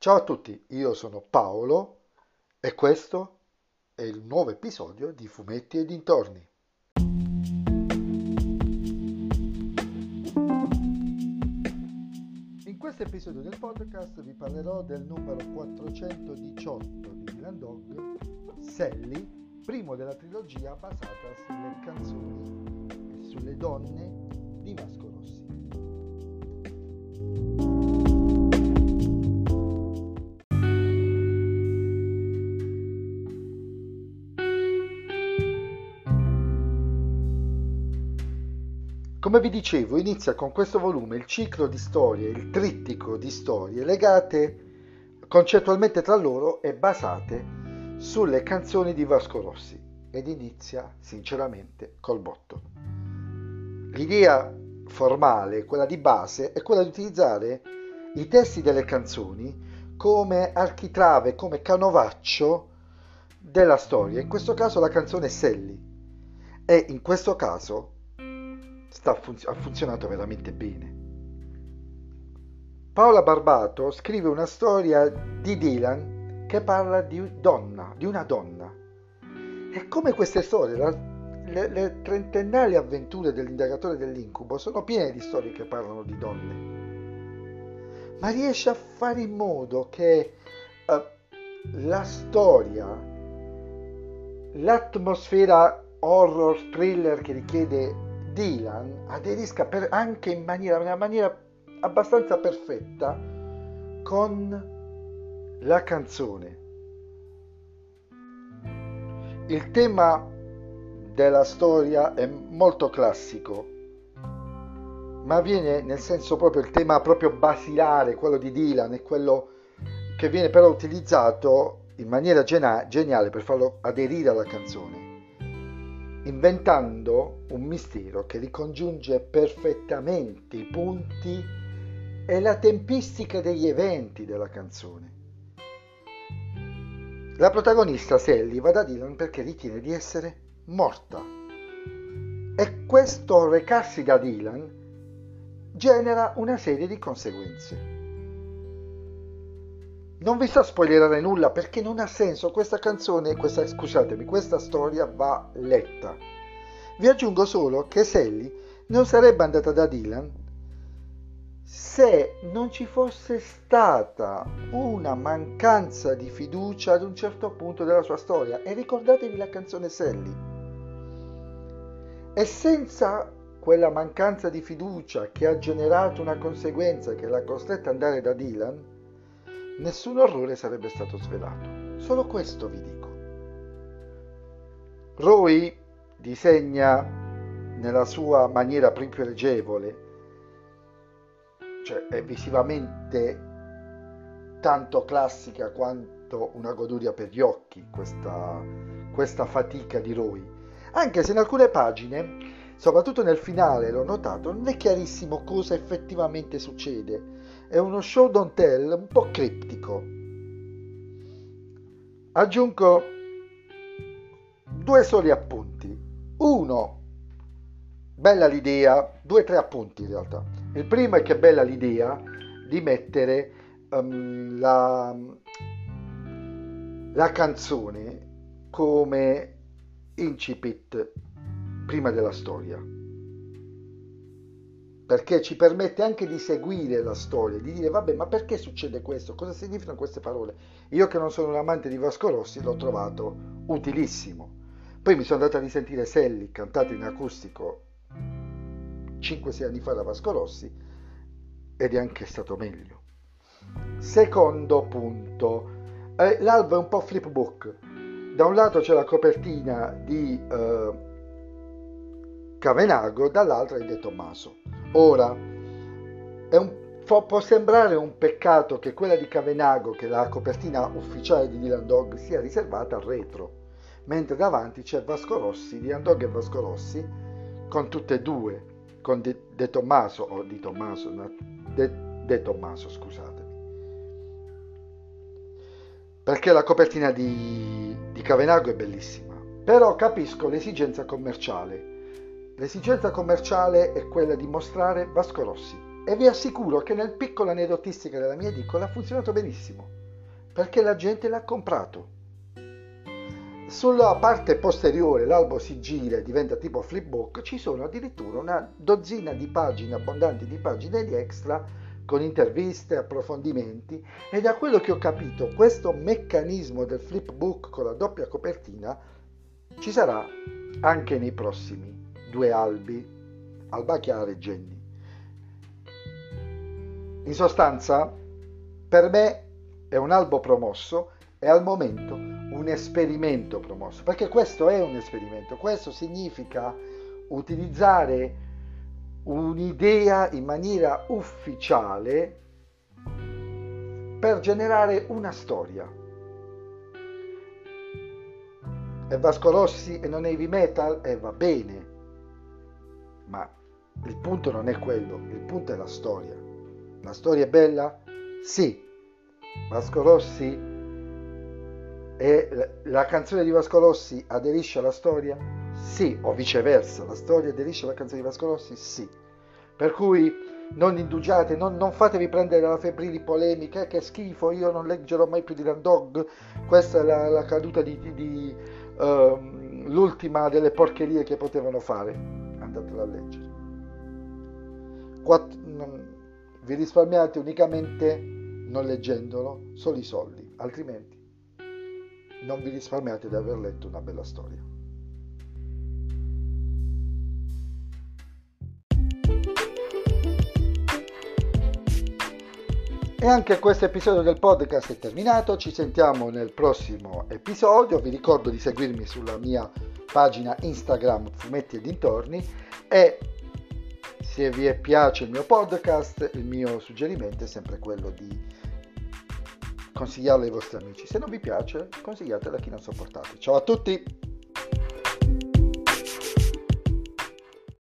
Ciao a tutti, io sono Paolo e questo è il nuovo episodio di Fumetti e Dintorni. In questo episodio del podcast vi parlerò del numero 418 di Grandog, Sally, primo della trilogia basata sulle canzoni e sulle donne di Vasco Rossi. Come vi dicevo, inizia con questo volume il ciclo di storie, il trittico di storie legate concettualmente tra loro e basate sulle canzoni di Vasco Rossi, ed inizia sinceramente col botto. L'idea formale, quella di base, è quella di utilizzare i testi delle canzoni come architrave, come canovaccio della storia. In questo caso la canzone Sally, e in questo caso ha funzionato veramente bene. Paola Barbato scrive una storia di Dylan che parla di una donna. E come queste storie, le trentennali avventure dell'indagatore dell'incubo sono piene di storie che parlano di donne, ma riesce a fare in modo che la storia, l'atmosfera horror thriller che richiede Dylan, aderisca anche in una maniera abbastanza perfetta con la canzone. Il tema della storia è molto classico, ma viene nel senso proprio, il tema proprio basilare, quello di Dylan, è quello che viene però utilizzato in maniera geniale per farlo aderire alla canzone, inventando un mistero che ricongiunge perfettamente i punti e la tempistica degli eventi della canzone. La protagonista Sally va da Dylan perché ritiene di essere morta, e questo recarsi da Dylan genera una serie di conseguenze. Non vi sto a spoilerare nulla perché non ha senso, questa storia va letta. Vi aggiungo solo che Sally non sarebbe andata da Dylan se non ci fosse stata una mancanza di fiducia ad un certo punto della sua storia. E ricordatevi la canzone Sally. E senza quella mancanza di fiducia che ha generato una conseguenza che l'ha costretta ad andare da Dylan, nessun orrore sarebbe stato svelato. Solo questo vi dico. Roy disegna nella sua maniera proprio pregevole, cioè è visivamente tanto classica quanto una goduria per gli occhi questa fatica di Roy, anche se in alcune pagine, soprattutto nel finale l'ho notato, non è chiarissimo cosa effettivamente succede. È uno show don't tell un po' criptico. Aggiungo due soli appunti. Uno, bella l'idea, tre appunti in realtà. Il primo è che è bella l'idea di mettere la canzone come incipit prima della storia, perché ci permette anche di seguire la storia, di dire vabbè, ma perché succede questo? Cosa significano queste parole? Io che non sono un amante di Vasco Rossi l'ho trovato utilissimo. Poi mi sono andato a risentire Sally cantata in acustico 5-6 anni fa da Vasco Rossi ed è anche stato meglio. Secondo punto, l'alba è un po' flipbook. Da un lato c'è la copertina di Cavenago, dall'altra è De Tommaso. Ora, può sembrare un peccato che quella di Cavenago, che è la copertina ufficiale di Grandog, sia riservata al retro, mentre davanti c'è Vasco Rossi, Grandog e Vasco Rossi, con tutte e due, con De Tommaso, scusatemi. Perché la copertina di Cavenago è bellissima, però capisco l'esigenza commerciale. L'esigenza commerciale è quella di mostrare Vasco Rossi E vi assicuro che nel piccolo aneddotistica della mia edicola ha funzionato benissimo, perché la gente l'ha comprato. Sulla parte posteriore l'albo si gira e diventa tipo flipbook, ci sono addirittura una dozzina di pagine, abbondanti di pagine di extra, con interviste, approfondimenti, e da quello che ho capito questo meccanismo del flipbook con la doppia copertina ci sarà anche nei prossimi due albi, Albachiara e Jenny. In sostanza, per me è un albo promosso, è al momento un esperimento promosso, perché questo è un esperimento, questo significa utilizzare un'idea in maniera ufficiale per generare una storia. È Vasco Rossi e non heavy metal? E va bene, ma il punto non è quello, il punto è la storia. La storia è bella? Sì. Vasco Rossi e la canzone di Vasco Rossi aderisce alla storia? Sì, o viceversa, la storia aderisce alla canzone di Vasco Rossi? Sì. Per cui non indugiate, non fatevi prendere la febbrili polemica, che schifo, io non leggerò mai più di Grandog, questa è la caduta di l'ultima delle porcherie che potevano fare. Andatela a leggere. Vi risparmiate unicamente, non leggendolo, solo i soldi, altrimenti non vi risparmiate di aver letto una bella storia. E anche questo episodio del podcast è terminato, ci sentiamo nel prossimo episodio, vi ricordo di seguirmi sulla mia pagina Instagram Fumetti e Dintorni, e se vi piace il mio podcast il mio suggerimento è sempre quello di consigliarlo ai vostri amici, se non vi piace consigliatelo a chi non sopportate. Ciao a tutti!